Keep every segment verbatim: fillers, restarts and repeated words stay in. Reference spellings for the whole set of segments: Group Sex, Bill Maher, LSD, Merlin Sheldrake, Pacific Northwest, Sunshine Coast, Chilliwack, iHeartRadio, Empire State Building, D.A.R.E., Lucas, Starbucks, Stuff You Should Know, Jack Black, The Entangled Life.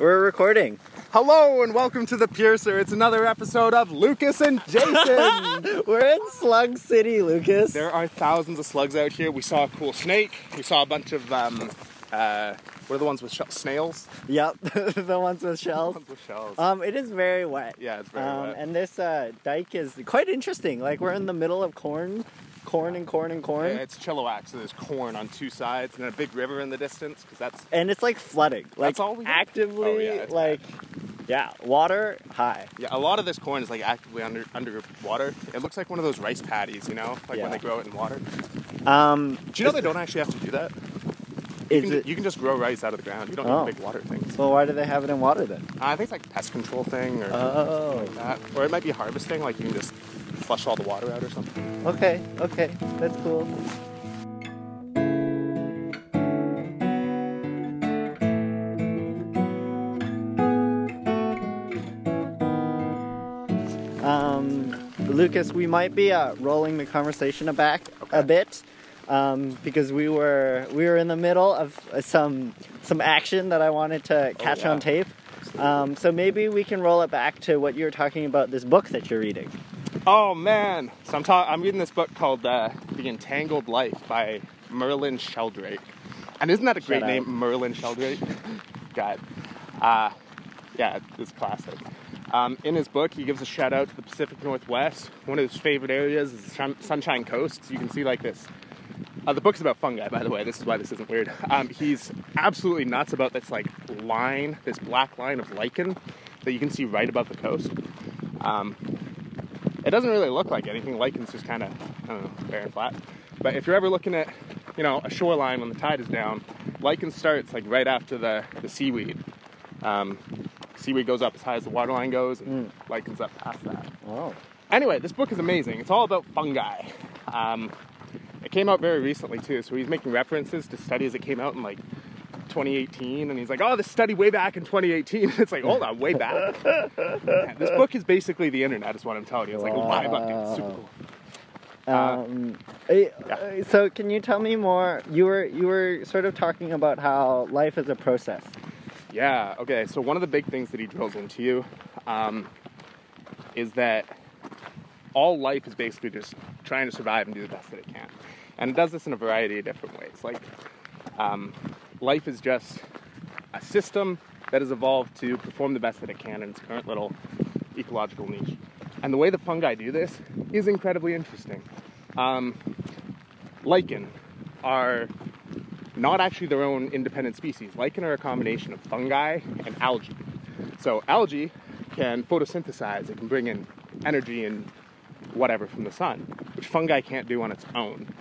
We're recording. Hello and welcome to The Piercer. It's another episode of Lucas and Jason. We're in Slug City, Lucas. There are thousands of slugs out here. We saw a cool snake. We saw a bunch of, um, uh, what are the ones with sh- snails? Yep, the ones with shells. The ones with shells. Um, it is very wet. Yeah, it's very um, wet. And this uh, dike is quite interesting. Like, we're in the middle of corn. Corn and corn and corn. Yeah, it's Chilliwack, so there's corn on two sides and a big river in the distance. Cause that's and it's like flooding. Like that's all we actively, oh, yeah, like bad. yeah, water high. Yeah, a lot of this corn is like actively under under water. It looks like one of those rice paddies, you know, like yeah. when they grow it in water. Um, do you know they don't actually have to do that? You can, it, you can just grow rice out of the ground. You don't oh. need big water things. Well, why do they have it in water then? Uh, I think it's like pest control thing or oh. something like that. Or it might be harvesting. Like you can just flush all the water out or something. Okay, okay, that's cool. Um, Lucas, we might be uh, rolling the conversation back okay. a bit. Um, because we were we were in the middle of some some action that I wanted to catch oh, yeah. on tape. Um, so maybe we can roll it back to what you were talking about, this book that you're reading. Oh, man. So I'm, ta- I'm reading this book called uh, The Entangled Life by Merlin Sheldrake. And isn't that a great Shut name, up. Merlin Sheldrake? God. Uh, yeah, it's classic. Um, in his book, he gives a shout out to the Pacific Northwest. One of his favorite areas is the Sunshine Coast. So you can see like this. Uh, the book's about fungi, by the way. This is why this isn't weird. Um, he's absolutely nuts about this like line, this black line of lichen that you can see right above the coast. Um, it doesn't really look like anything. Lichen's just kind of, I don't know, bare and flat. But if you're ever looking at, you know, a shoreline when the tide is down, lichen starts like right after the, the seaweed. Um, seaweed goes up as high as the water line goes, and mm. lichen's up past that. Wow. Anyway, this book is amazing. It's all about fungi. Um... It came out very recently, too, so he's making references to studies that came out in, like, twenty eighteen, and he's like, oh, this study way back in twenty eighteen. It's like, hold on, way back. Yeah, this book is basically the internet, is what I'm telling you. It's like wow. live update. It's super cool. Um, uh, yeah. So can you tell me more? You were you were sort of talking about how life is a process. Yeah, okay, so one of the big things that he drills into you um, is that all life is basically just trying to survive and do the best that it can. And it does this in a variety of different ways. Like, um, life is just a system that has evolved to perform the best that it can in its current little ecological niche. And the way the fungi do this is incredibly interesting. Um, lichen are not actually their own independent species. Lichen are a combination of fungi and algae. So algae can photosynthesize. It can bring in energy and whatever from the sun, which fungi can't do on its own.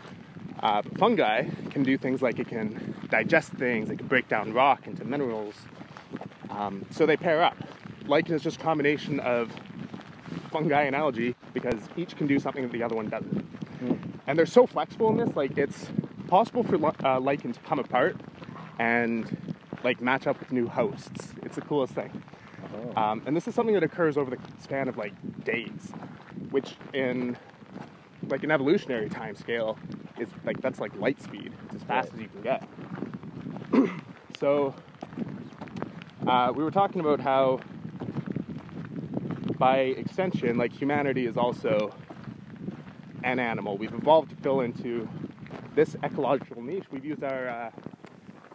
Uh, but fungi can do things like it can digest things, it can break down rock into minerals. Um, so they pair up. Lichen is just a combination of fungi and algae because each can do something that the other one doesn't. Mm. And they're so flexible in this, like it's possible for uh, lichen to come apart and like match up with new hosts. It's the coolest thing. Oh. Um, and this is something that occurs over the span of like days, which in like an evolutionary time scale is like that's like light speed. It's as fast right. as you can get. So uh, we were talking about how by extension, like humanity is also an animal. We've evolved to fill into this ecological niche. We've used our uh,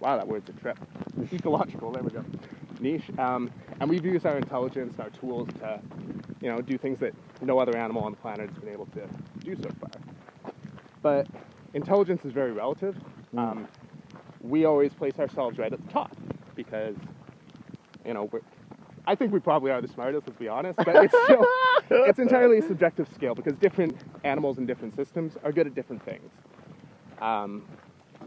wow, that word's a trip. Ecological. There we go. Niche, um, and we've used our intelligence, our tools to, you know, do things that no other animal on the planet has been able to do so far. But intelligence is very relative. Um, we always place ourselves right at the top because, you know, we're, I think we probably are the smartest, let's be honest, but it's still, it's entirely a subjective scale because different animals in different systems are good at different things. Um,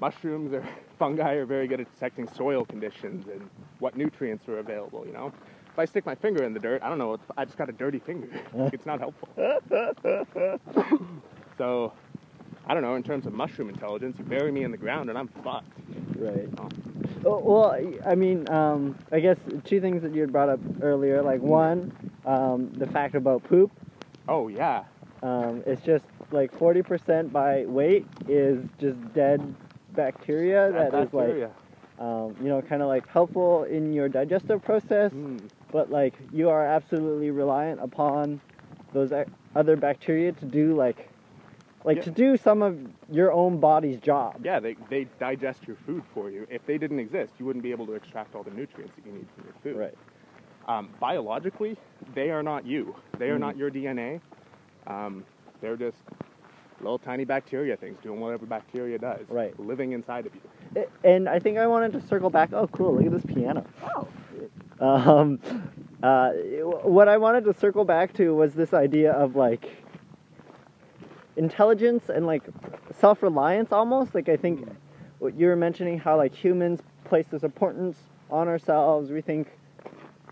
mushrooms or fungi are very good at detecting soil conditions and what nutrients are available, you know? If I stick my finger in the dirt, I don't know, I just got a dirty finger. It's not helpful. So, I don't know, in terms of mushroom intelligence, you bury me in the ground and I'm fucked. Right. Oh. Oh, well, I mean, um, I guess two things that you had brought up earlier, like one, um, the fact about poop. Oh, yeah. Um, it's just like forty percent by weight is just dead bacteria that, that bacteria. is like um, you know, kind of like helpful in your digestive process, mm. but like you are absolutely reliant upon those other bacteria to do like, like yeah. to do some of your own body's job. Yeah, they they digest your food for you. If they didn't exist, you wouldn't be able to extract all the nutrients that you need from your food. Right. Um, biologically, they are not you. They are mm. not your D N A. Um, they're just little tiny bacteria things doing whatever bacteria does. Right. Living inside of you. It, and I think I wanted to circle back. Oh, cool. Look at this piano. Wow. Oh. Um, uh, what I wanted to circle back to was this idea of like intelligence and like self-reliance almost. Like I think what you were mentioning how like humans place this importance on ourselves. We think...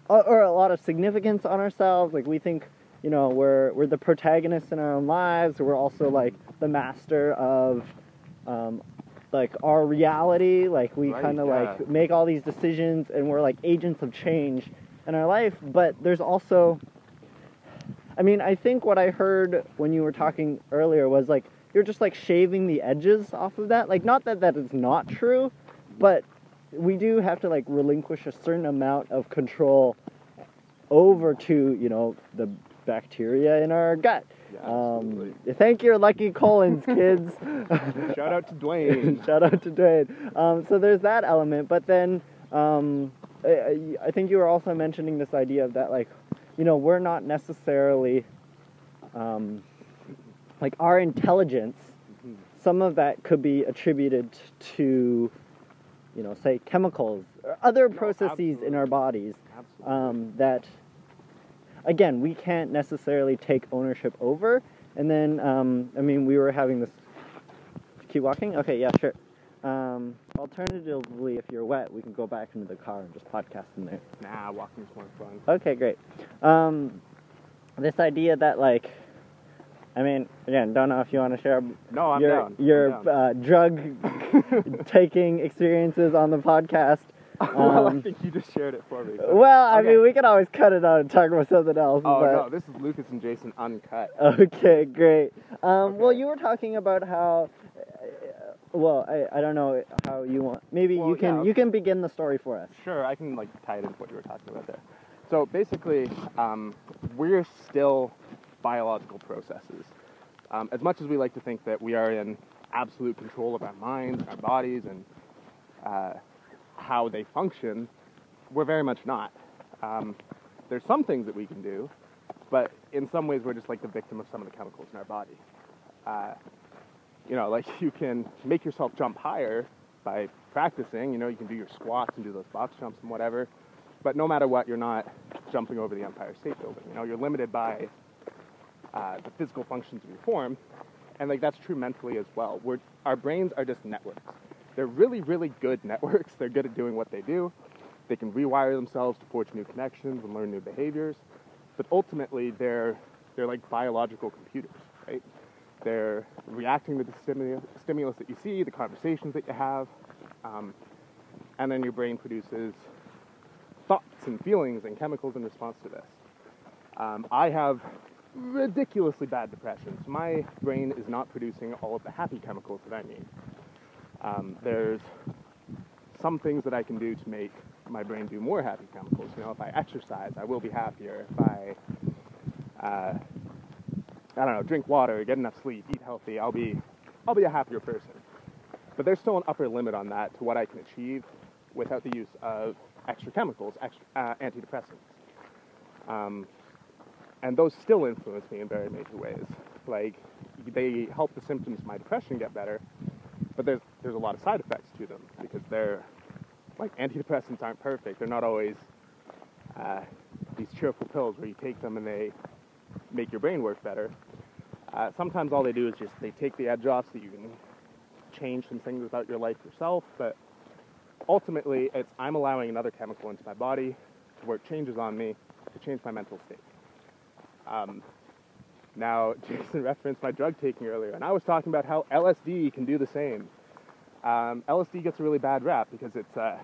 or a lot of significance on ourselves. Like we think, you know, we're we're the protagonists in our own lives. We're also like the master of, um, like our reality. Like we right, kind of yeah. like make all these decisions, and we're like agents of change in our life. But there's also, I mean, I think what I heard when you were talking earlier was like you're just like shaving the edges off of that. Like not that that is not true, but we do have to like relinquish a certain amount of control over to, you know, the bacteria in our gut. Yeah, um, thank your lucky colons, kids. Shout out to Dwayne. Shout out to Dwayne. Um, so there's that element, but then um, I, I think you were also mentioning this idea of that, like, you know, we're not necessarily um, like our intelligence. Mm-hmm. Some of that could be attributed to, you know, say chemicals or other processes no, in our bodies um, that, again, we can't necessarily take ownership over. And then, um, I mean, we were having this... Keep walking? Okay, yeah, sure. Um, alternatively, if you're wet, we can go back into the car and just podcast in there. Nah, walking's more fun. Okay, great. Um, this idea that, like... I mean, again, don't know if you want to share no, I'm your, down. your I'm down. Uh, drug-taking experiences on the podcast. Um, well, I think you just shared it for me. So. Well, I okay. mean, we can always cut it out and talk about something else. Oh, but... no, this is Lucas and Jason uncut. Okay, great. Um, okay. Well, you were talking about how, uh, well, I, I don't know how you want. Maybe well, you can yeah, okay. you can begin the story for us. Sure, I can, like, tie it into what you were talking about there. So, basically, um, we're still... biological processes. Um, as much as we like to think that we are in absolute control of our minds, our bodies, and uh, how they function, we're very much not. Um, there's some things that we can do, but in some ways we're just like the victim of some of the chemicals in our body. Uh, you know, like you can make yourself jump higher by practicing, you know, you can do your squats and do those box jumps and whatever, but no matter what, you're not jumping over the Empire State Building. You know, you're limited by Uh, the physical functions of your form, and like that's true mentally as well. We're, our brains are just networks. They're really, really good networks. They're good at doing what they do. They can rewire themselves to forge new connections and learn new behaviors. But ultimately, they're they're like biological computers, right? They're reacting to the stimulus, stimulus that you see, the conversations that you have, um, and then your brain produces thoughts and feelings and chemicals in response to this. Um, I have ridiculously bad depressions. My brain is not producing all of the happy chemicals that I need. Um, there's some things that I can do to make my brain do more happy chemicals. You know, if I exercise, I will be happier. If I, uh, I don't know, drink water, get enough sleep, eat healthy, I'll be, I'll be a happier person. But there's still an upper limit on that to what I can achieve without the use of extra chemicals, extra, uh, antidepressants. Um, And those still influence me in very major ways. Like, they help the symptoms of my depression get better, but there's there's a lot of side effects to them because they're, like, antidepressants aren't perfect. They're not always uh, these cheerful pills where you take them and they make your brain work better. Uh, sometimes all they do is just they take the edge off so you can change some things about your life yourself, but ultimately it's I'm allowing another chemical into my body to work changes on me to change my mental state. Um, now, Jason referenced my drug taking earlier, and I was talking about how L S D can do the same. Um, L S D gets a really bad rap because it's a,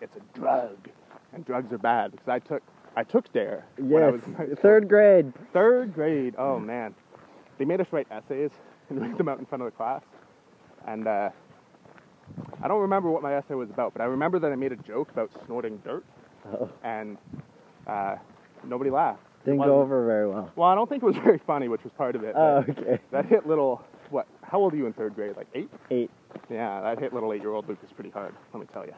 it's a drug, and drugs are bad. Because I took, I took D A R E Yes, when I was in my third grade. Third grade. Oh man, they made us write essays and read them out in front of the class, and uh, I don't remember what my essay was about, but I remember that I made a joke about snorting dirt, oh. and uh, nobody laughed. Didn't go over very well. Well, I don't think it was very funny, which was part of it. Oh, okay. That hit little, what, how old are you in third grade, like eight? Eight. Yeah, that hit little eight-year-old Lucas pretty hard, let me tell you.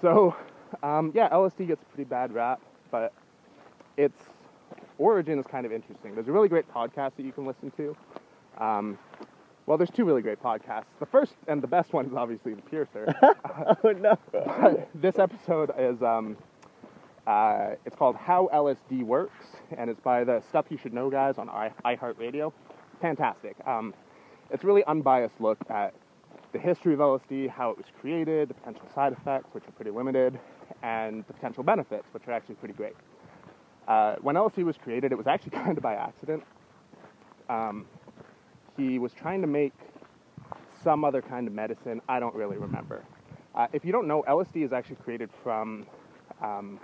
So, um, yeah, L S D gets a pretty bad rap, but its origin is kind of interesting. There's a really great podcast that you can listen to. Um, well, there's two really great podcasts. The first and the best one is obviously The Piercer. Oh, no. But this episode is... Um, Uh, it's called How L S D Works, and it's by the Stuff You Should Know guys on I- iHeartRadio. Fantastic. Um, it's a really unbiased look at the history of L S D, how it was created, the potential side effects, which are pretty limited, and the potential benefits, which are actually pretty great. Uh, when L S D was created, it was actually kind of by accident. Um, he was trying to make some other kind of medicine. I don't really remember. Uh, if you don't know, L S D is actually created from... Um,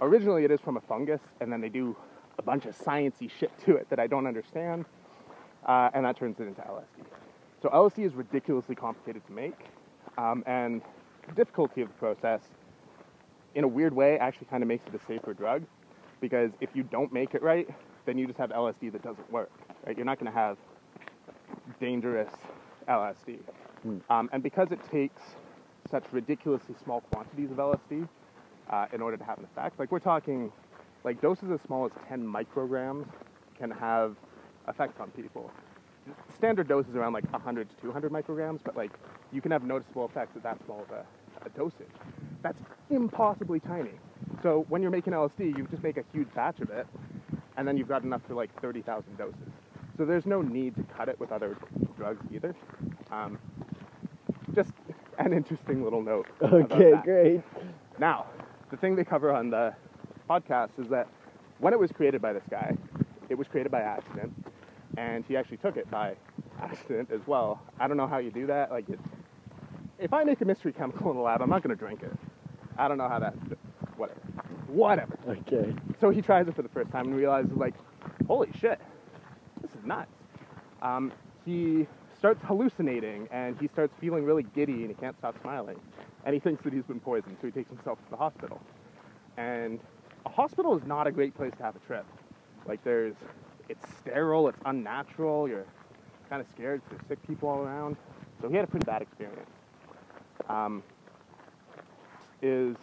Originally, it is from a fungus, and then they do a bunch of science-y shit to it that I don't understand, uh, and that turns it into L S D. So L S D is ridiculously complicated to make, um, and the difficulty of the process, in a weird way, actually kind of makes it a safer drug, because if you don't make it right, then you just have L S D that doesn't work. Right? You're not going to have dangerous L S D. Mm. Um, and because it takes such ridiculously small quantities of L S D, Uh, in order to have an effect. Like, we're talking, like, doses as small as ten micrograms can have effects on people. Standard dose is around, like, one hundred to two hundred micrograms, but, like, you can have noticeable effects at that small of a, a dosage. That's impossibly tiny. So when you're making L S D, you just make a huge batch of it, and then you've got enough for, like, thirty thousand doses. So there's no need to cut it with other drugs either. Um, just an interesting little note. Okay, great. Now... The thing they cover on the podcast is that when it was created by this guy, it was created by accident, and he actually took it by accident as well. I don't know how you do that. Like, it, if I make a mystery chemical in the lab, I'm not going to drink it. I don't know how that... Whatever. Whatever. Okay. So he tries it for the first time and realizes, like, holy shit, this is nuts. Um, he starts hallucinating, and he starts feeling really giddy, and he can't stop smiling. And he thinks that he's been poisoned, so he takes himself to the hospital. And a hospital is not a great place to have a trip. Like, there's, it's sterile, it's unnatural, you're kind of scared, there's sick people all around. So he had a pretty bad experience. Um, is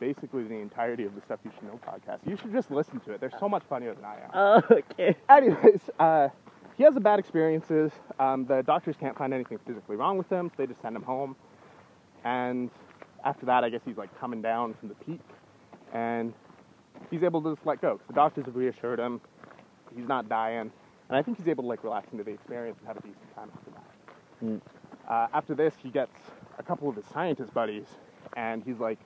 basically the entirety of the Stuff You Should Know podcast. You should just listen to it. They're so much funnier than I am. Oh, okay. Anyways, uh, he has a bad experiences. Um, the doctors can't find anything physically wrong with him, so they just send him home. And after that, I guess he's, like, coming down from the peak, and he's able to just let go, because the doctors have reassured him, he's not dying, and I think he's able to, like, relax into the experience and have a decent time after that. Mm. Uh, after this, he gets a couple of his scientist buddies, and he's, like,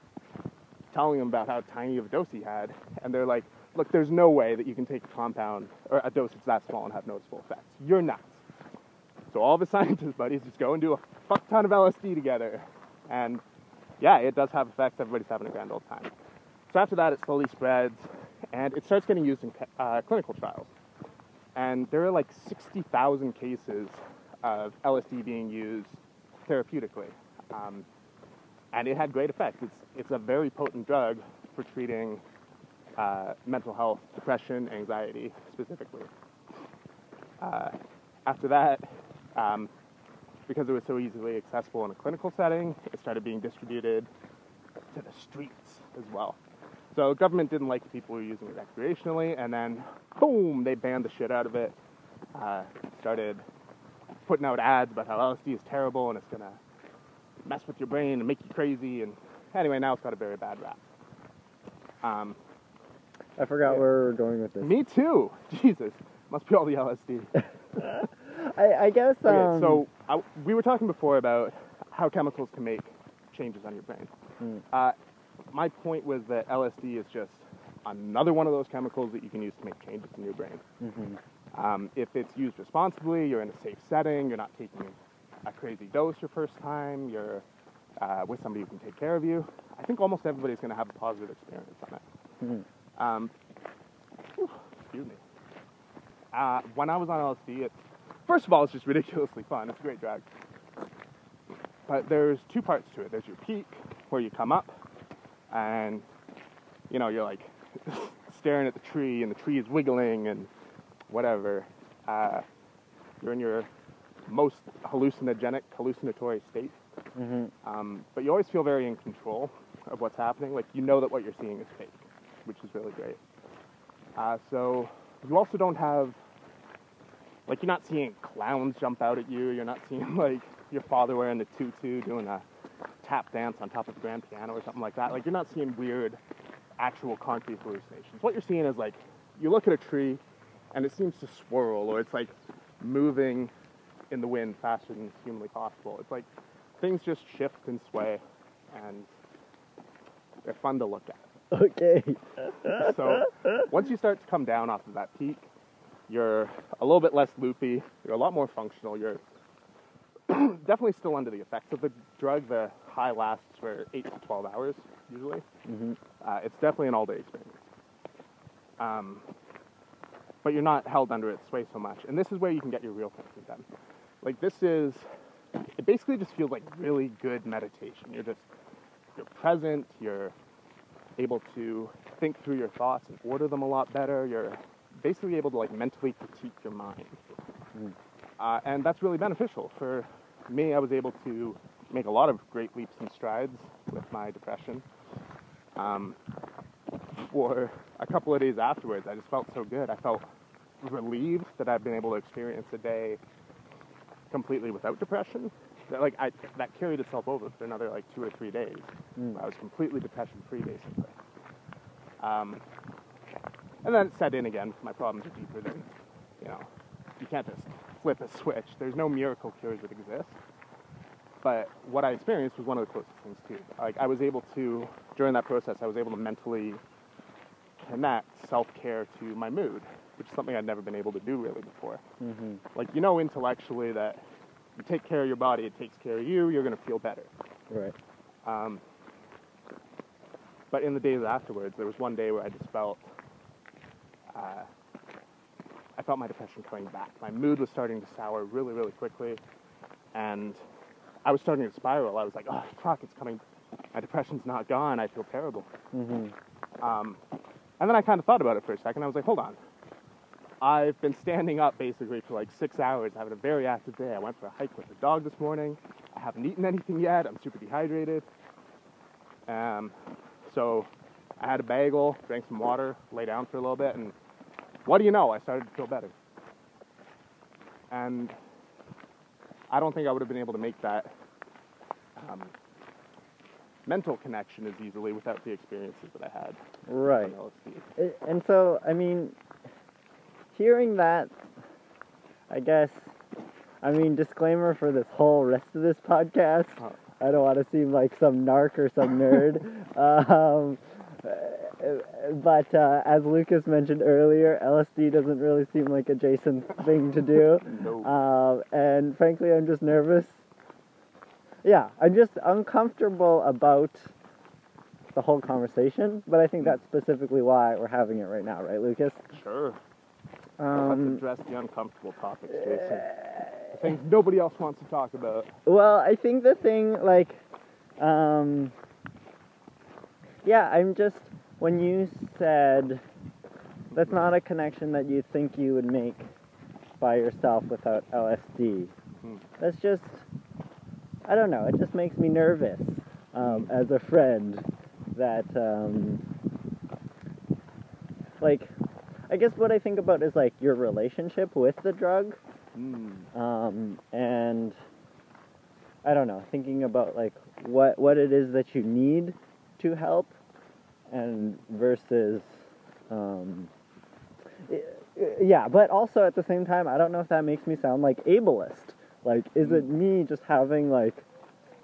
telling them about how tiny of a dose he had, and they're like, look, there's no way that you can take a compound, or a dose that's that small and have noticeable effects. You're nuts. So all of his scientist buddies just go and do a fuck ton of L S D together. And, yeah, it does have effects. Everybody's having a grand old time. So after that, it slowly spreads, and it starts getting used in uh, clinical trials. And there are, like, sixty thousand cases of L S D being used therapeutically. Um, and it had great effects. It's, it's a very potent drug for treating uh, mental health, depression, anxiety, specifically. Uh, after that... Um, Because it was so easily accessible in a clinical setting, it started being distributed to the streets as well. So government didn't like the people who were using it recreationally, and then, boom, they banned the shit out of it. Uh, started putting out ads about how L S D is terrible and it's going to mess with your brain and make you crazy. And anyway, now it's got a very bad rap. Um, I forgot yeah. where we were going with this. Me too. Jesus. Must be all the L S D. I, I guess... Um... Okay, so I, we were talking before about how chemicals can make changes on your brain. Mm. Uh, my point was that L S D is just another one of those chemicals that you can use to make changes in your brain. Mm-hmm. Um, if it's used responsibly, you're in a safe setting, you're not taking a crazy dose your first time, you're uh, with somebody who can take care of you, I think almost everybody's going to have a positive experience on it. Mm-hmm. Um, whew, excuse me. Uh, when I was on L S D, it's... First of all, it's just ridiculously fun. It's a great drug. But there's two parts to it. There's your peak, where you come up, and, you know, you're like staring at the tree, and the tree is wiggling, and whatever. Uh, you're in your most hallucinogenic, hallucinatory state. Mm-hmm. Um, but you always feel very in control of what's happening. Like, you know that what you're seeing is fake, which is really great. Uh, so you also don't have, like, you're not seeing clowns jump out at you. You're not seeing, like, your father wearing a tutu doing a tap dance on top of the grand piano or something like that. Like, you're not seeing weird, actual concrete hallucinations. What you're seeing is, like, you look at a tree and it seems to swirl, or it's, like, moving in the wind faster than humanly possible. It's like things just shift and sway, and they're fun to look at. Okay. So once you start to come down off of that peak, you're a little bit less loopy. You're a lot more functional. You're definitely still under the effects of the drug. The high lasts for eight to twelve hours, usually. Mm-hmm. Uh, it's definitely an all-day experience. Um, but you're not held under its sway so much. And this is where you can get your real thinking done. Like, this is, it basically just feels like really good meditation. You're just, you're present, you're able to think through your thoughts and order them a lot better. You're basically able to, like, mentally critique your mind. Mm. Uh, and that's really beneficial. For me, I was able to make a lot of great leaps and strides with my depression. Um, for a couple of days afterwards, I just felt so good. I felt relieved that I'd been able to experience a day completely without depression. That, like, I, that carried itself over for another, like, two or three days. Mm. I was completely depression-free, basically. Um, and then it set in again. My problems are deeper than, you know, you can't just flip a switch. There's no miracle cures that exist. But what I experienced was one of the closest things too. Like, I was able to, during that process, I was able to mentally connect self-care to my mood, which is something I'd never been able to do really before. Mm-hmm. Like, you know intellectually that you take care of your body, it takes care of you, you're going to feel better. Right. Um, but in the days afterwards, there was one day where I just felt... Uh, I felt my depression coming back. My mood was starting to sour really, really quickly, and I was starting to spiral. I was like, oh, fuck, it's coming. My depression's not gone. I feel terrible. Mm-hmm. Um, and then I kind of thought about it for a second. I was like, hold on. I've been standing up basically for like six hours, having a very active day. I went for a hike with the dog this morning. I haven't eaten anything yet. I'm super dehydrated. Um, so I had a bagel, drank some water, lay down for a little bit, and what do you know? I started to feel better. And I don't think I would have been able to make that um, mental connection as easily without the experiences that I had. Right. And so, I mean, hearing that, I guess, I mean, disclaimer for this whole rest of this podcast, huh. I don't want to seem like some narc or some nerd. um... But uh, as Lucas mentioned earlier, L S D doesn't really seem like a Jason thing to do. No. Uh, and frankly, I'm just nervous. Yeah, I'm just uncomfortable about the whole conversation. But I think that's specifically why we're having it right now, right, Lucas? Sure. Um, let's address the uncomfortable topics, Jason. The things nobody else wants to talk about. Well, I think the thing, like... Um, Yeah, I'm just, when you said, that's not a connection that you think you would make by yourself without L S D. Mm. That's just, I don't know, it just makes me nervous um, as a friend that, um, like, I guess what I think about is, like, your relationship with the drug. Mm. Um, and, I don't know, thinking about, like, what what it is that you need to help. And versus, um, yeah, but also at the same time, I don't know if that makes me sound like ableist. Like, is it me just having, like,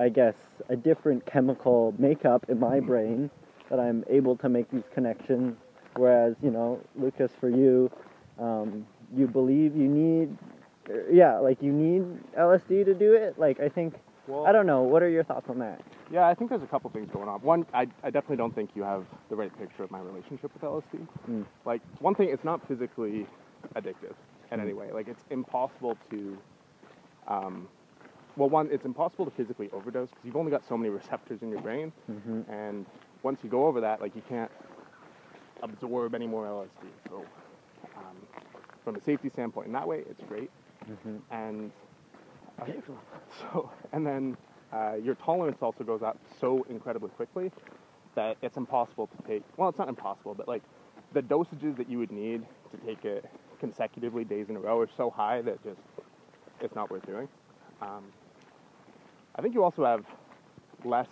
I guess, a different chemical makeup in my brain that I'm able to make these connections? Whereas, you know, Lucas, for you, um, you believe you need, yeah, like, you need L S D to do it? Like, I think, well, I don't know, what are your thoughts on that? Yeah, I think there's a couple things going on. One, I, I definitely don't think you have the right picture of my relationship with L S D. Mm. Like, one thing, it's not physically addictive in mm. any way. Like, it's impossible to um, well, one, it's impossible to physically overdose because you've only got so many receptors in your brain, mm-hmm. and once you go over that, like, you can't absorb any more L S D. So, um, from a safety standpoint, in that way, it's great. Mm-hmm. And okay, so, and then uh, your tolerance also goes up so incredibly quickly that it's impossible to take. Well, it's not impossible, but like the dosages that you would need to take it consecutively days in a row are so high that just it's not worth doing. Um, I think you also have less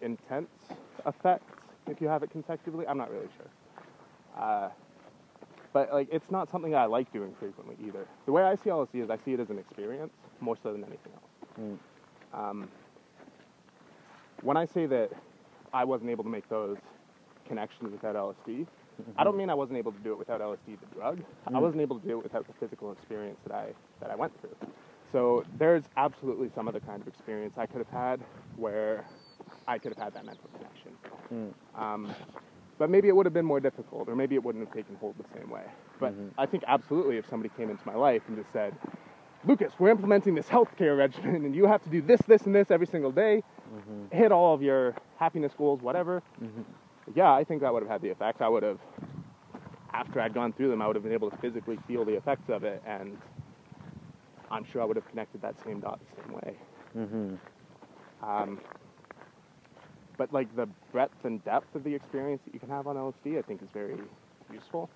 intense effects if you have it consecutively. I'm not really sure. Uh, but like, it's not something that I like doing frequently either. The way I see L S D is I see it as an experience more so than anything else. Mm. Um, when I say that I wasn't able to make those connections without L S D, mm-hmm. I don't mean I wasn't able to do it without L S D, the drug. Mm. I wasn't able to do it without the physical experience that I that I went through. So there's absolutely some other kind of experience I could have had where I could have had that mental connection. Mm. Um, but maybe it would have been more difficult, or maybe it wouldn't have taken hold the same way. But mm-hmm. I think absolutely if somebody came into my life and just said, Lucas, we're implementing this healthcare regimen, and you have to do this, this, and this every single day, mm-hmm. hit all of your happiness goals, whatever, mm-hmm. yeah, I think that would have had the effect. I would have, after I'd gone through them, I would have been able to physically feel the effects of it, and I'm sure I would have connected that same dot the same way. Mm-hmm. Um, but like the breadth and depth of the experience that you can have on L S D, I think is very useful.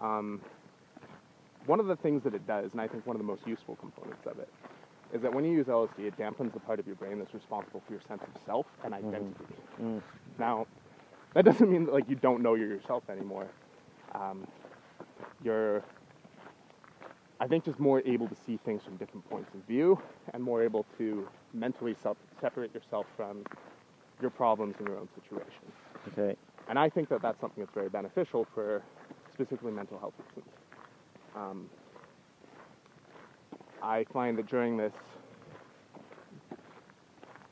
Um, one of the things that it does, and I think one of the most useful components of it, is that when you use L S D, it dampens the part of your brain that's responsible for your sense of self and identity. Mm-hmm. Mm-hmm. Now, that doesn't mean that, like, you don't know you're yourself anymore. Um, you're, I think, just more able to see things from different points of view and more able to mentally self- separate yourself from your problems in your own situation. Okay. And I think that that's something that's very beneficial for specifically mental health reasons. Um, I find that during this,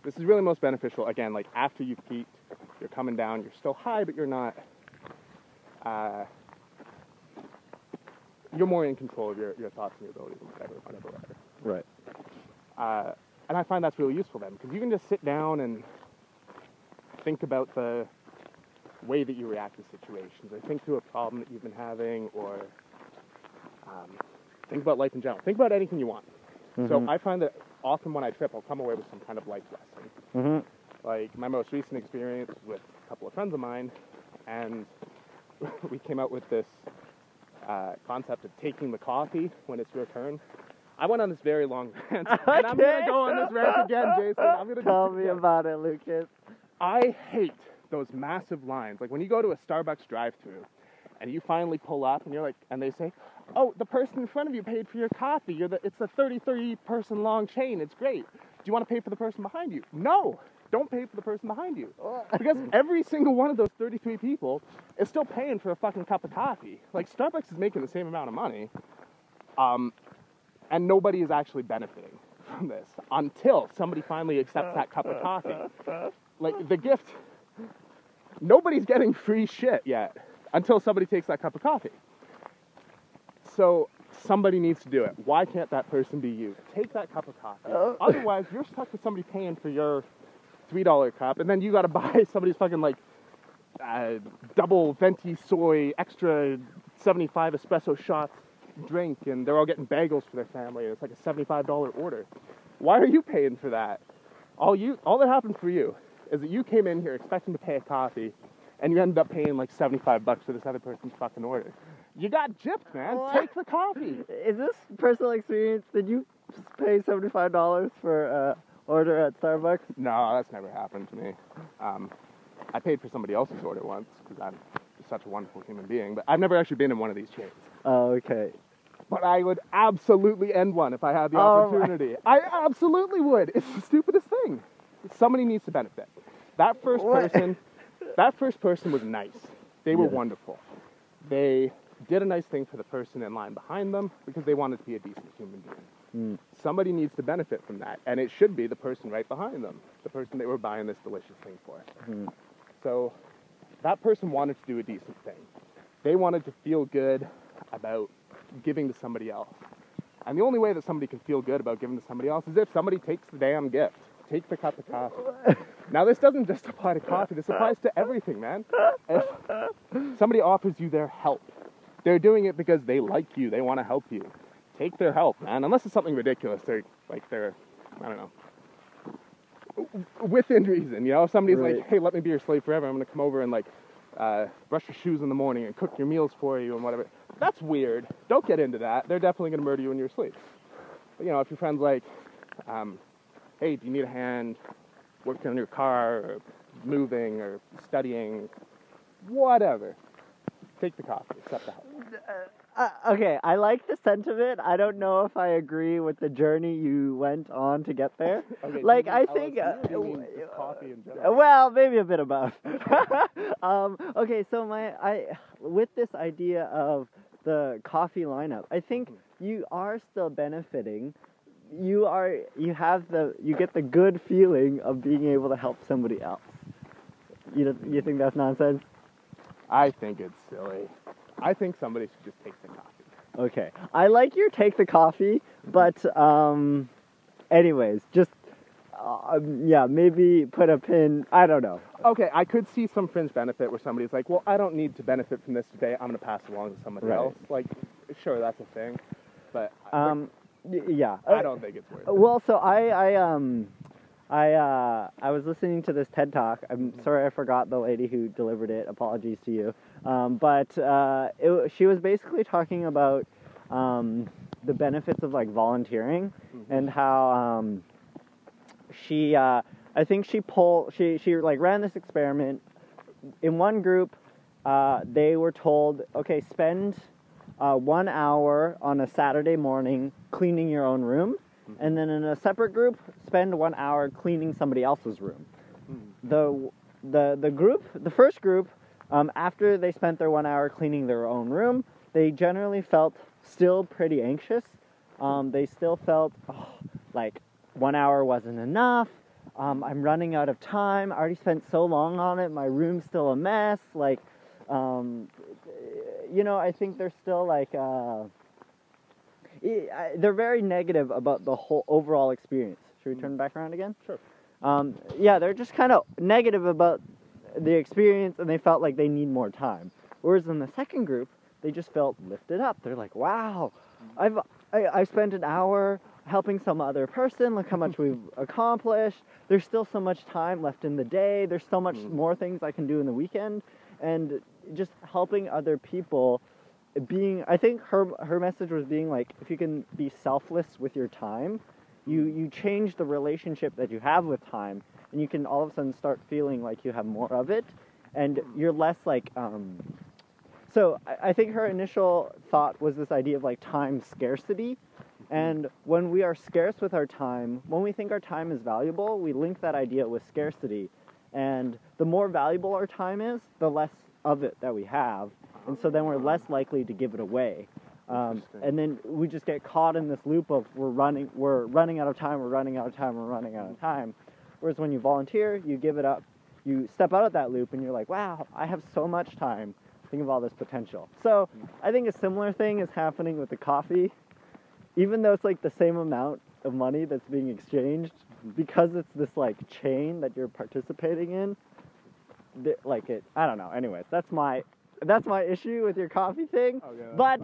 this is really most beneficial, again, like, after you've peaked, you're coming down, you're still high, but you're not, uh, you're more in control of your, your thoughts and your abilities and whatever, whatever, whatever. Right. Uh, and I find that's really useful then, because you can just sit down and think about the way that you react to situations, or think through a problem that you've been having, or um, think about life in general. Think about anything you want. Mm-hmm. So I find that often when I trip, I'll come away with some kind of life lesson. Mm-hmm. Like, my most recent experience with a couple of friends of mine, and we came out with this uh, concept of taking the coffee when it's your turn. I went on this very long rant, and I'm going to go on this rant again, Jason. I'm gonna Tell me again. about it, Lucas. I hate those massive lines. Like, when you go to a Starbucks drive-thru, and you finally pull up, and you're like, and they say, oh, the person in front of you paid for your coffee. You're the, it's a thirty-three person long chain. It's great. Do you want to pay for the person behind you? No. Don't pay for the person behind you. Because every single one of those thirty-three people is still paying for a fucking cup of coffee. Like, Starbucks is making the same amount of money, um, and nobody is actually benefiting from this until somebody finally accepts that cup of coffee. Like, the gift, nobody's getting free shit yet until somebody takes that cup of coffee. So somebody needs to do it. Why can't that person be you? Take that cup of coffee. Otherwise, you're stuck with somebody paying for your three dollar cup, and then you gotta buy somebody's fucking, like, uh, double venti soy, extra seventy-five espresso shots drink, and they're all getting bagels for their family, and it's like a seventy-five dollar order. Why are you paying for that? All you, all that happened for you is that you came in here expecting to pay a coffee, and you ended up paying like seventy-five bucks for this other person's fucking order. You got gypped, man. What? Take the coffee. Is this personal experience? Did you pay seventy-five dollars for, uh, order at Starbucks? No, that's never happened to me. Um, I paid for somebody else's order once because I'm such a wonderful human being, but I've never actually been in one of these chains. Oh, okay. But I would absolutely end one if I had the opportunity. Oh, I absolutely would. It's the stupidest thing. Somebody needs to benefit. That first what? person, that first person was nice. They were yeah. wonderful. They did a nice thing for the person in line behind them because they wanted to be a decent human being. Mm. Somebody needs to benefit from that, and it should be the person right behind them, the person they were buying this delicious thing for. Mm. So that person wanted to do a decent thing. They wanted to feel good about giving to somebody else, And the only way that somebody can feel good about giving to somebody else is if somebody takes the damn gift. Take the cup of coffee. Now, this doesn't just apply to coffee. This applies to everything, man. If somebody offers you their help, they're doing it because they like you. They want to help you. Take their help, man. Unless it's something ridiculous. They're, like, they're, I don't know, within reason, you know? If somebody's right. like, hey, let me be your slave forever. I'm going to come over and, like, uh, brush your shoes in the morning and cook your meals for you and whatever. That's weird. Don't get into that. They're definitely going to murder you in your sleep. But, you know, if your friend's like, um... hey, do you need a hand working on your car or moving or studying, whatever. Take the coffee, accept the help. Uh, okay, I like the sentiment. I don't know if I agree with the journey you went on to get there. Okay, like, I think... Uh, coffee and jelly? Well, maybe a bit of both. um, okay, so my I with this idea of the coffee lineup, I think mm-hmm. you are still benefiting... You are, you have the, you get the good feeling of being able to help somebody else. You you think that's nonsense? I think it's silly. I think somebody should just take the coffee. Okay. I like your take the coffee, but, um, anyways, just, uh, yeah, maybe put a pin, I don't know. Okay, I could see some fringe benefit where somebody's like, well, I don't need to benefit from this today. I'm going to pass it along to somebody right. else. Like, sure, that's a thing, but... Um, Yeah, I don't think it's worth it. Well, so I, I, um, I, uh, I was listening to this TED Talk. I'm mm-hmm. sorry I forgot the lady who delivered it. Apologies to you. Um, but uh, it, she was basically talking about um, the benefits of like volunteering mm-hmm. and how um, she, uh, I think she pulled, she, she like ran this experiment. In one group, uh, they were told, okay, spend. Uh, one hour on a Saturday morning cleaning your own room, mm-hmm. and then in a separate group, spend one hour cleaning somebody else's room. Mm-hmm. The the the group, the first group, um, after they spent their one hour cleaning their own room, they generally felt still pretty anxious. Um, they still felt oh, like one hour wasn't enough. Um, I'm running out of time. I already spent so long on it. My room's still a mess. Like. Um, you know, I think they're still like, uh, they're very negative about the whole overall experience. Should we turn back around again? Sure. Um, yeah, they're just kind of negative about the experience and they felt like they need more time. Whereas in the second group, they just felt lifted up. They're like, wow, I've, I, I spent an hour helping some other person. Look how much we've accomplished. There's still so much time left in the day. There's so much mm. more things I can do in the weekend. And just helping other people, being, I think her her message was being like, if you can be selfless with your time, you, you change the relationship that you have with time, and you can all of a sudden start feeling like you have more of it, and you're less like, um, so I, I think her initial thought was this idea of like time scarcity, and when we are scarce with our time, when we think our time is valuable, we link that idea with scarcity. And the more valuable our time is, the less of it that we have. And so then we're less likely to give it away. Um, and then we just get caught in this loop of we're running we're running out of time, we're running out of time, we're running out of time. Whereas when you volunteer, you give it up, you step out of that loop and you're like, wow, I have so much time. Think of all this potential. So I think a similar thing is happening with the coffee. Even though it's like the same amount of money that's being exchanged, because it's this like chain that you're participating in, th- like it. I don't know. Anyways, that's my that's my issue with your coffee thing. Okay, but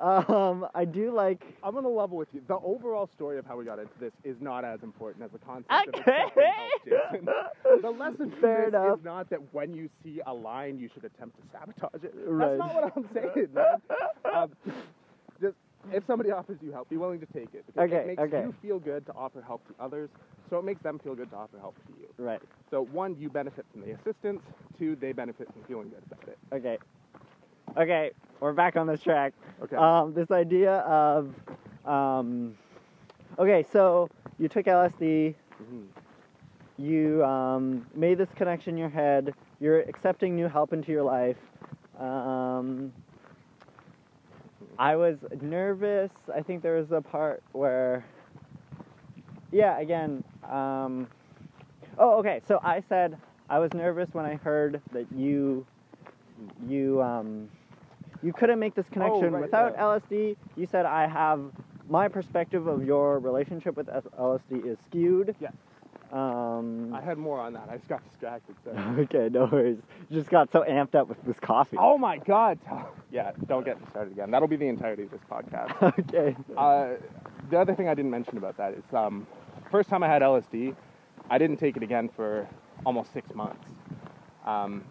um, I do like. I'm gonna level with you. The overall story of how we got into this is not as important as the concept. Okay. Of the, health, the lesson Fair from this is not that when you see a line, you should attempt to sabotage it. Right. That's not what I'm saying, man. Um, just. If somebody offers you help, be willing to take it. Because okay, it makes okay. you feel good to offer help to others, so it makes them feel good to offer help to you. Right. So, one, you benefit from the assistance. Two, they benefit from feeling good about it. Okay. Okay, we're back on this track. Okay. Um, this idea of... Um, okay, so you took L S D. Mm-hmm. You um, made this connection in your head. You're accepting new help into your life. Um... I was nervous. I think there was a part where, yeah, again, um, oh, okay, so I said I was nervous when I heard that you, you, um, you couldn't make this connection oh, right, without yeah. L S D. You said I have my perspective of your relationship with L S D is skewed. Yes. Um, I had more on that. I just got distracted. So. Okay, no worries. Just got so amped up with this coffee. Oh my God. Yeah, don't get me started again. That'll be the entirety of this podcast. Okay. Uh, the other thing I didn't mention about that is um, first time I had L S D, I didn't take it again for almost six months. Um,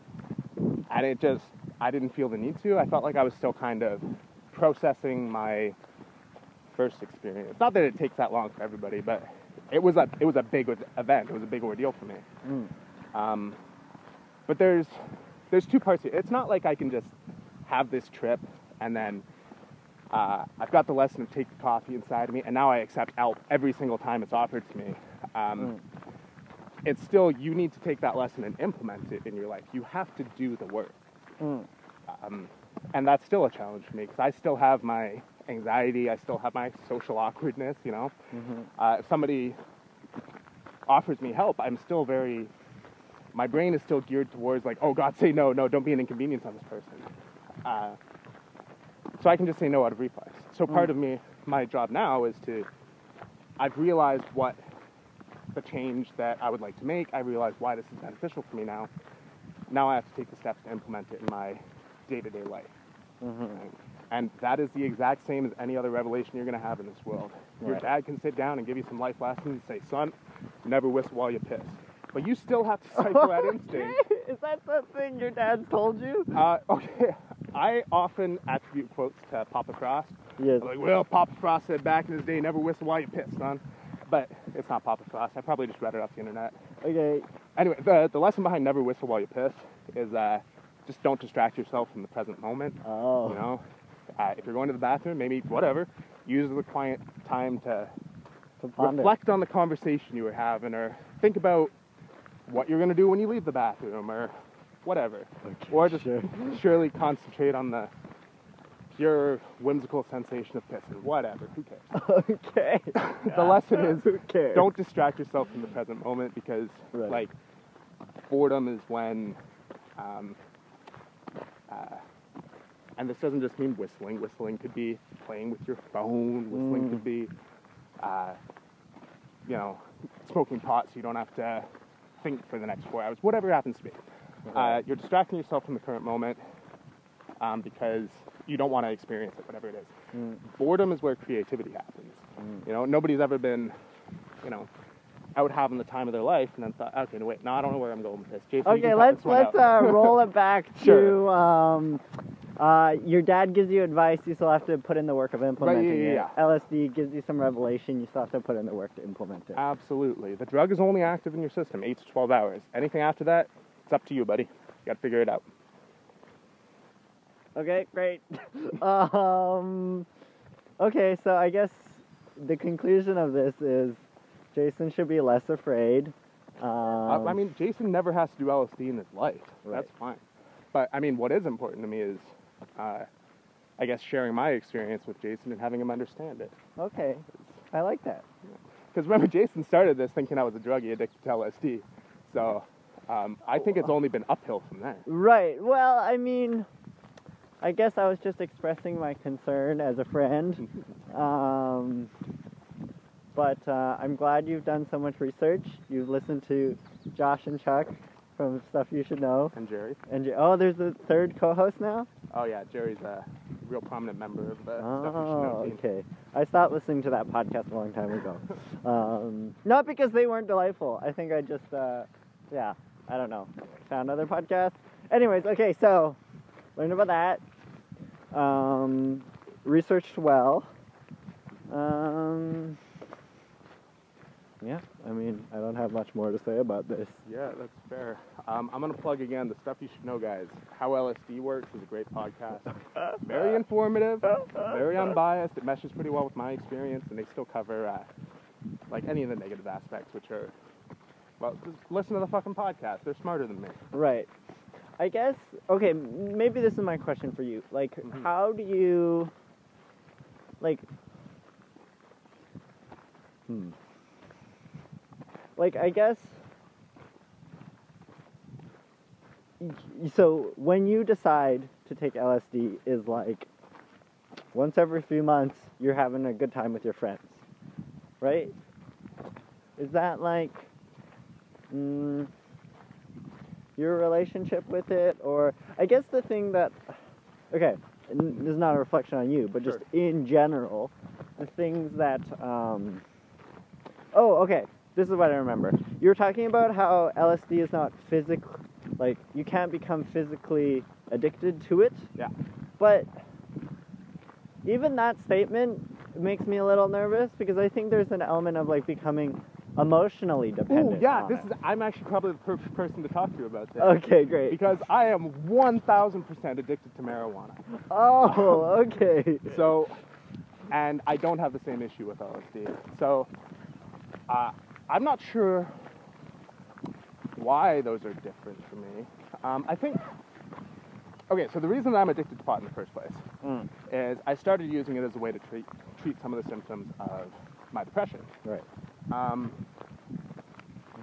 and it just, I didn't feel the need to. I felt like I was still kind of processing my first experience. Not that it takes that long for everybody, but it was a it was a big event. It was a big ordeal for me. Mm. Um, but there's there's two parts here. It's not like I can just have this trip and then uh, I've got the lesson of take the coffee inside of me, and now I accept help every single time it's offered to me. Um, mm. It's still, you need to take that lesson and implement it in your life. You have to do the work. Mm. Um, and that's still a challenge for me because I still have my anxiety, I still have my social awkwardness, you know. Mm-hmm. Uh, if somebody offers me help, I'm still very, my brain is still geared towards like, oh God, say no, no, don't be an inconvenience on this person. Uh, so I can just say no out of reflex. So part mm. of me, my job now is to, I've realized what the change that I would like to make, I realize why this is beneficial for me now. Now I have to take the steps to implement it in my day-to-day life. Mm-hmm. Right? And that is the exact same as any other revelation you're going to have in this world. Right. Your dad can sit down and give you some life lessons and say, son, never whistle while you piss. But you still have to cycle that instinct. Is that something your dad told you? Uh, okay. I often attribute quotes to Papa Frost. Yes. I'm like, well, Papa Frost said back in his day, never whistle while you piss, son. But it's not Papa Frost. I probably just read it off the internet. Okay. Anyway, the, the lesson behind never whistle while you piss is uh, just don't distract yourself from the present moment. Oh. You know? Uh, if you're going to the bathroom, maybe, whatever, use the quiet time to, to reflect on the conversation you were having or think about what you're going to do when you leave the bathroom or whatever. Okay, or just sure. surely concentrate on the pure whimsical sensation of pissing. Whatever. Who cares? Okay. The lesson is who cares? Don't distract yourself from the present moment because, right. like, boredom is when... Um, uh, And this doesn't just mean whistling. Whistling could be playing with your phone. Whistling mm. could be, uh, you know, smoking pot so you don't have to think for the next four hours. Whatever it happens to be. Right. Uh, you're distracting yourself from the current moment um, because you don't want to experience it, whatever it is. Mm. Boredom is where creativity happens. Mm. You know, nobody's ever been, you know, out having the time of their life and then thought, okay, no, wait, no, I don't know where I'm going with this. Jason, okay, let's let's uh, roll it back to... Sure. Um, Uh, your dad gives you advice, you still have to put in the work of implementing right, yeah, yeah, yeah. it. L S D gives you some revelation, you still have to put in the work to implement it. Absolutely. The drug is only active in your system eight to twelve hours. Anything after that, it's up to you, buddy. You gotta figure it out. Okay, great. um, okay, so I guess the conclusion of this is Jason should be less afraid. Um, uh, I mean, Jason never has to do L S D in his life. Right. That's fine. But, I mean, what is important to me is... Uh, I guess sharing my experience with Jason and having him understand it. Okay, I like that. Because remember, Jason started this thinking I was a druggie addicted to L S D, so um, I think it's only been uphill from there. Right. Well, I mean, I guess I was just expressing my concern as a friend, um, but uh, I'm glad you've done so much research. You've listened to Josh and Chuck from Stuff You Should Know. And Jerry. And oh, there's a third co-host now? Oh, yeah. Jerry's a real prominent member of the oh, Stuff You Should Know team. Okay. I stopped listening to that podcast a long time ago. um, not because they weren't delightful. I think I just, uh, yeah, I don't know. Found other podcasts. Anyways, okay, so learned about that. Um, researched well. Um... Yeah, I mean, I don't have much more to say about this. Yeah, that's fair. Um, I'm going to plug again the Stuff You Should Know, guys. How L S D Works is a great podcast. Very informative, very unbiased. It meshes pretty well with my experience, and they still cover, uh, like, any of the negative aspects, which are, well, just listen to the fucking podcast. They're smarter than me. Right. I guess, okay, maybe this is my question for you. Like, mm-hmm. how do you, like, hmm. Like, I guess, so when you decide to take L S D is like, once every few months, you're having a good time with your friends, right? Is that like mm, your relationship with it? Or I guess the thing that, okay, this is not a reflection on you, but just sure. in general, the things that, um, oh, okay, this is what I remember. You were talking about how L S D is not physically, like, you can't become physically addicted to it. Yeah. But even that statement makes me a little nervous, because I think there's an element of, like, becoming emotionally dependent. Ooh, yeah, on this it. is. I'm actually probably the perfect person to talk to you about this. Okay, great. Because I am one thousand percent addicted to marijuana. Oh, okay. So, and I don't have the same issue with L S D. So, uh, I'm not sure why those are different for me. Um, I think, okay, so the reason I'm addicted to pot in the first place mm. is I started using it as a way to treat treat some of the symptoms of my depression. Right. Um,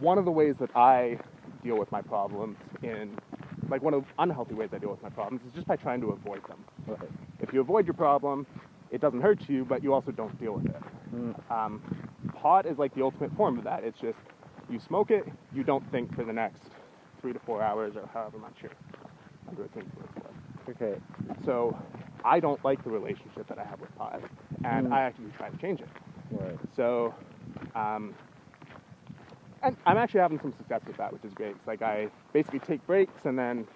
one of the ways that I deal with my problems in, like one of the unhealthy ways I deal with my problems is just by trying to avoid them. Right. If you avoid your problem, it doesn't hurt you, but you also don't deal with it. Mm. Um, pot is like the ultimate form of that. It's just, you smoke it, you don't think for the next three to four hours or however much you're under a thinking list. Okay. So I don't like the relationship that I have with pot, and mm. I actually try to change it. Right. So, um, and I'm actually having some success with that, which is great. It's like I basically take breaks and then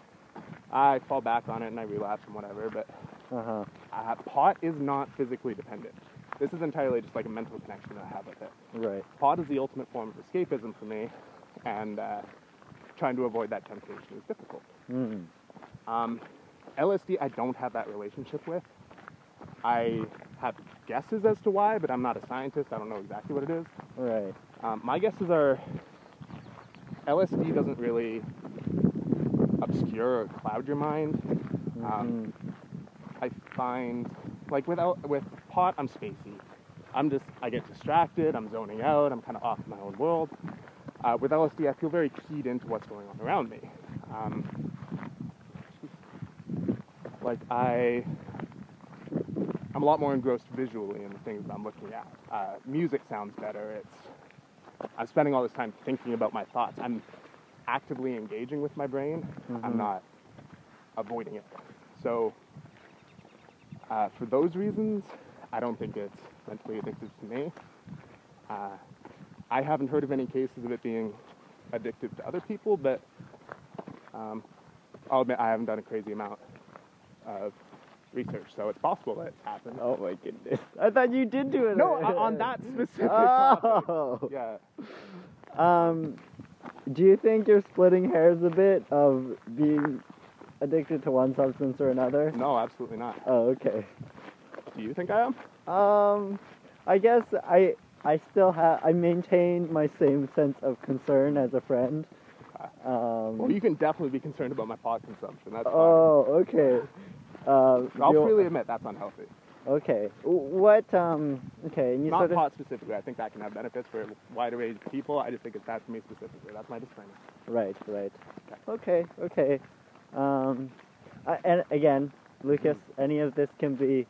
I fall back on it and I relapse and whatever, but uh-huh. uh, pot is not physically dependent. This is entirely just like a mental connection that I have with it. Right. Pot is the ultimate form of escapism for me, and uh, trying to avoid that temptation is difficult. Mm-hmm. Um, L S D, I don't have that relationship with. I have guesses as to why, but I'm not a scientist. I don't know exactly what it is. Right. Um, my guesses are L S D doesn't really obscure or cloud your mind. Mm-hmm. Um, I find, like, without with pot, I'm spacey. I'm just, I get distracted, I'm zoning out, I'm kind of off in my own world. Uh, with L S D, I feel very keyed into what's going on around me. Um, like, I, I'm a lot more engrossed visually in the things that I'm looking at. Uh, music sounds better. It's, I'm spending all this time thinking about my thoughts. I'm actively engaging with my brain. Mm-hmm. I'm not avoiding it. So, Uh, for those reasons, I don't think it's mentally addictive to me. Uh, I haven't heard of any cases of it being addictive to other people, but um, I'll admit I haven't done a crazy amount of research, so it's possible that it's happened. Oh my goodness. I thought you did do it. No, on that specific oh. topic. Yeah. Um, do you think you're splitting hairs a bit of being addicted to one substance or another? No, absolutely not. Oh, okay. Do you think I am? Um, I guess I I still have, I maintain my same sense of concern as a friend. Um, well, you can definitely be concerned about my pot consumption. That's oh, fine. okay. Uh, I'll freely admit that's unhealthy. Okay. What, um, okay. And you not sort of, pot specifically. I think that can have benefits for a wide array of people. I just think it's bad for me specifically. That's my disclaimer. Right, right. Okay, okay. okay. Um, I, and again, Lucas, any of this can be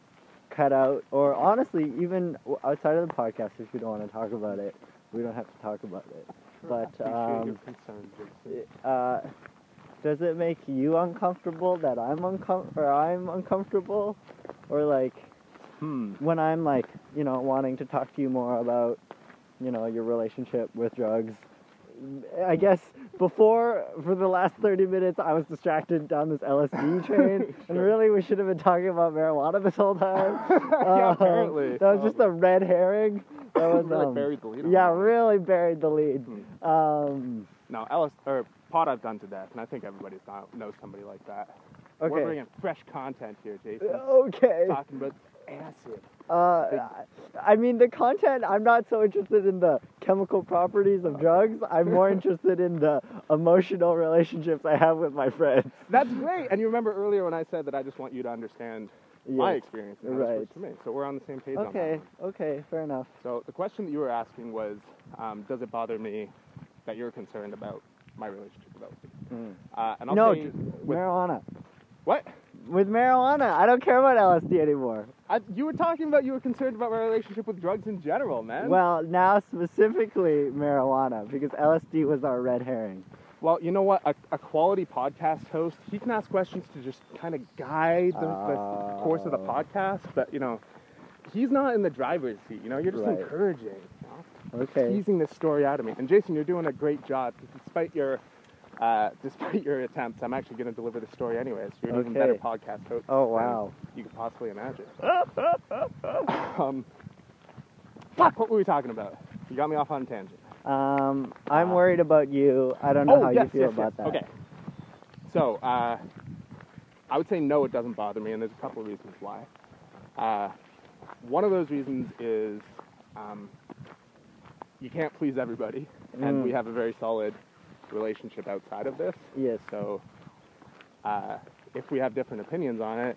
cut out, or honestly, even outside of the podcast, if you don't want to talk about it, we don't have to talk about it. Sure, but um, uh, does it make you uncomfortable that I'm uncom or I'm uncomfortable, or like hmm. when I'm like, you know, wanting to talk to you more about, you know, your relationship with drugs? I guess before, for the last thirty minutes, I was distracted down this L S D train, sure. and really we should have been talking about marijuana this whole time. yeah, um, apparently. That was um, just a red herring. That was, really um, buried the lead. On yeah, that. really buried the lead. Hmm. Um, no, L S D, or pot I've done to death, and I think everybody knows somebody like that. Okay. We're bringing fresh content here, Jason. Okay. Talking about acid. Uh, I mean, the content, I'm not so interested in the chemical properties of drugs. I'm more interested in the emotional relationships I have with my friends. That's great. And you remember earlier when I said that I just want you to understand yes. my experience. And right. For me. So we're on the same page okay. on that one. Okay, fair enough. So the question that you were asking was, um, does it bother me that you're concerned about my relationship with L S D? Mm. Uh, and I'll no, with marijuana. What? With marijuana. I don't care about L S D anymore. I, you were talking about you were concerned about my relationship with drugs in general, man. Well, now specifically marijuana, because L S D was our red herring. Well, you know what? A, a quality podcast host, he can ask questions to just kind of guide the, uh, the course of the podcast, but, you know, he's not in the driver's seat, you know? You're just right. encouraging, you know? Okay. Teasing this story out of me. And, Jason, you're doing a great job, because despite your... Uh, despite your attempts, I'm actually going to deliver the story anyways. You're an okay. even better podcast host. Oh, wow. You could possibly imagine. um, fuck, what were we talking about? You got me off on a tangent. Um, I'm um, worried about you. I don't know oh, how yes, you feel yes, about yes. that. Okay. So, uh, I would say no, it doesn't bother me, and there's a couple of reasons why. Uh, one of those reasons is um, you can't please everybody, mm. and we have a very solid... relationship outside of this. Yes. So, uh, if we have different opinions on it,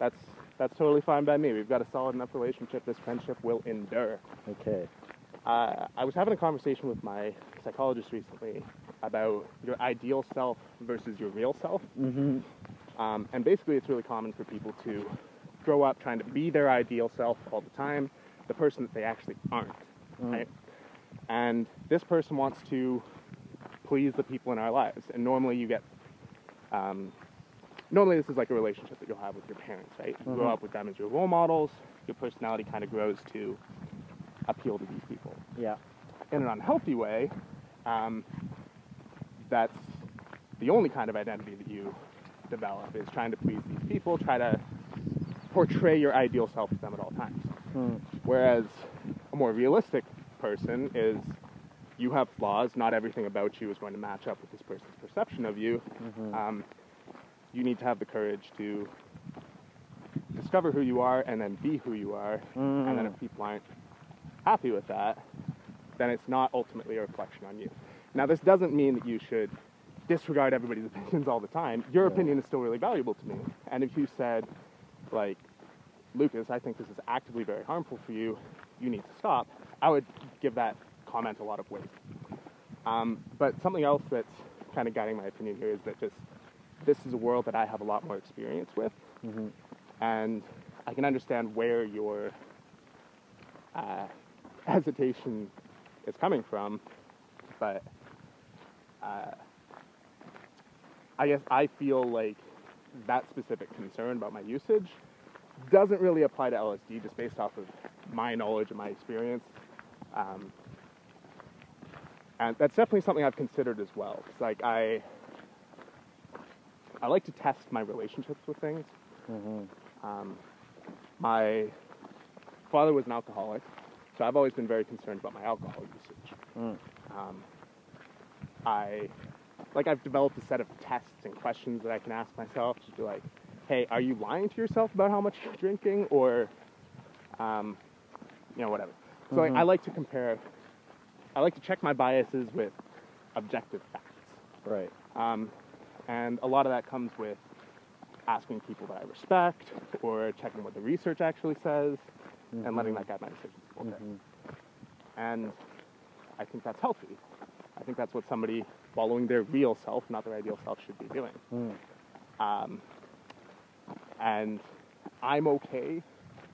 that's that's totally fine by me. We've got a solid enough relationship. This friendship will endure. Okay. Uh, I was having a conversation with my psychologist recently about your ideal self versus your real self. Mm-hmm. Um, and basically, it's really common for people to grow up trying to be their ideal self all the time, the person that they actually aren't. Mm. Right? And this person wants to please the people in our lives, and normally you get, um, normally this is like a relationship that you'll have with your parents, right? You mm-hmm. grow up with them as your role models, your personality kind of grows to appeal to these people. Yeah. In an unhealthy way, um, that's the only kind of identity that you develop, is trying to please these people, try to portray your ideal self to them at all times. Mm. Whereas a more realistic person is, you have flaws. Not everything about you is going to match up with this person's perception of you. Mm-hmm. Um, you need to have the courage to discover who you are and then be who you are. Mm. And then if people aren't happy with that, then it's not ultimately a reflection on you. Now, this doesn't mean that you should disregard everybody's opinions all the time. Your yeah. opinion is still really valuable to me. And if you said, like, Lucas, I think this is actively very harmful for you, you need to stop, I would give that comment a lot of weight. Um, but something else that's kind of guiding my opinion here is that just this is a world that I have a lot more experience with, mm-hmm. and I can understand where your uh, hesitation is coming from, but uh, I guess I feel like that specific concern about my usage doesn't really apply to L S D just based off of my knowledge and my experience. Um, And that's definitely something I've considered as well. It's like I, I like to test my relationships with things. Mm-hmm. Um, my father was an alcoholic, so I've always been very concerned about my alcohol usage. Mm. Um, I, like I've developed a set of tests and questions that I can ask myself to be like, hey, are you lying to yourself about how much you're drinking, or, um, you know, whatever. So mm-hmm. I, I like to compare. I like to check my biases with objective facts. Right. Um, and a lot of that comes with asking people that I respect, or checking what the research actually says, mm-hmm. and letting that guide my decisions a little bit. Mm-hmm. And I think that's healthy. I think that's what somebody following their real self, not their ideal self, should be doing. Mm. Um, and I'm okay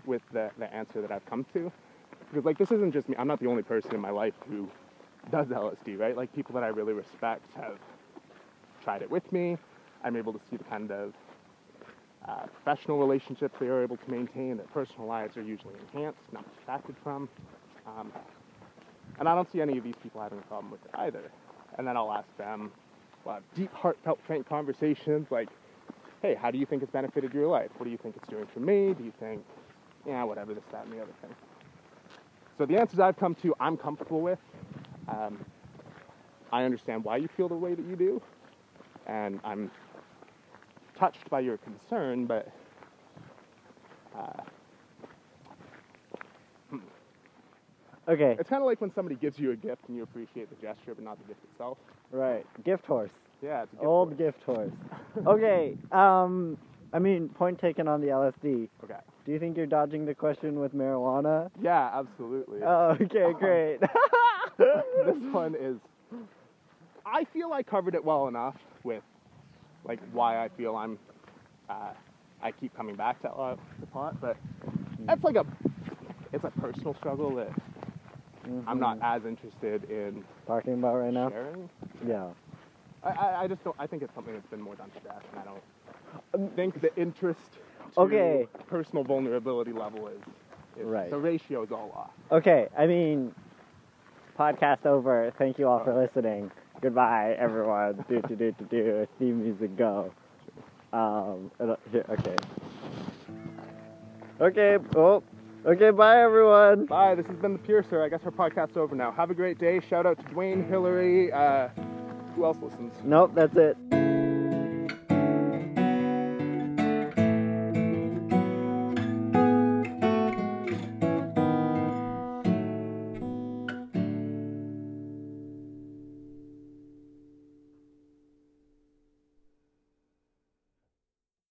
with the, the answer that I've come to. Because, like, this isn't just me. I'm not the only person in my life who does L S D, right? Like, people that I really respect have tried it with me. I'm able to see the kind of uh, professional relationships they are able to maintain. Their personal lives are usually enhanced, not distracted from. Um, and I don't see any of these people having a problem with it either. And then I'll ask them, well, deep, heartfelt, frank conversations, like, hey, how do you think it's benefited your life? What do you think it's doing for me? Do you think, yeah, whatever, this, that, and the other thing. So the answers I've come to, I'm comfortable with. Um, I understand why you feel the way that you do, and I'm touched by your concern, but uh, hmm. okay. It's kind of like when somebody gives you a gift and you appreciate the gesture, but not the gift itself. Right, gift horse. Yeah, it's a gift old horse. gift horse. Okay. Um, I mean, point taken on the L S D. Okay. Do you think you're dodging the question with marijuana? Yeah, absolutely. Oh, okay, great. Um, this one is... I feel I covered it well enough with, like, why I feel I'm... Uh, I keep coming back to uh, the pot, but that's like a, it's a personal struggle that mm-hmm. I'm not as interested in talking about right now. Sharing? Yeah. I, I, I just don't, I think it's something that's been more done to death, and I don't um, think the interest to okay. personal vulnerability level is, is, right. the ratio is all off. Okay, I mean, podcast over. Thank you all for listening. Goodbye, everyone. do do do do do. Theme music go. Um. Okay. Okay. Oh. Okay. Bye, everyone. Bye. This has been The Piercer. I guess our podcast's over now. Have a great day. Shout out to Dwayne, Hillary. Uh, who else listens? Nope. That's it.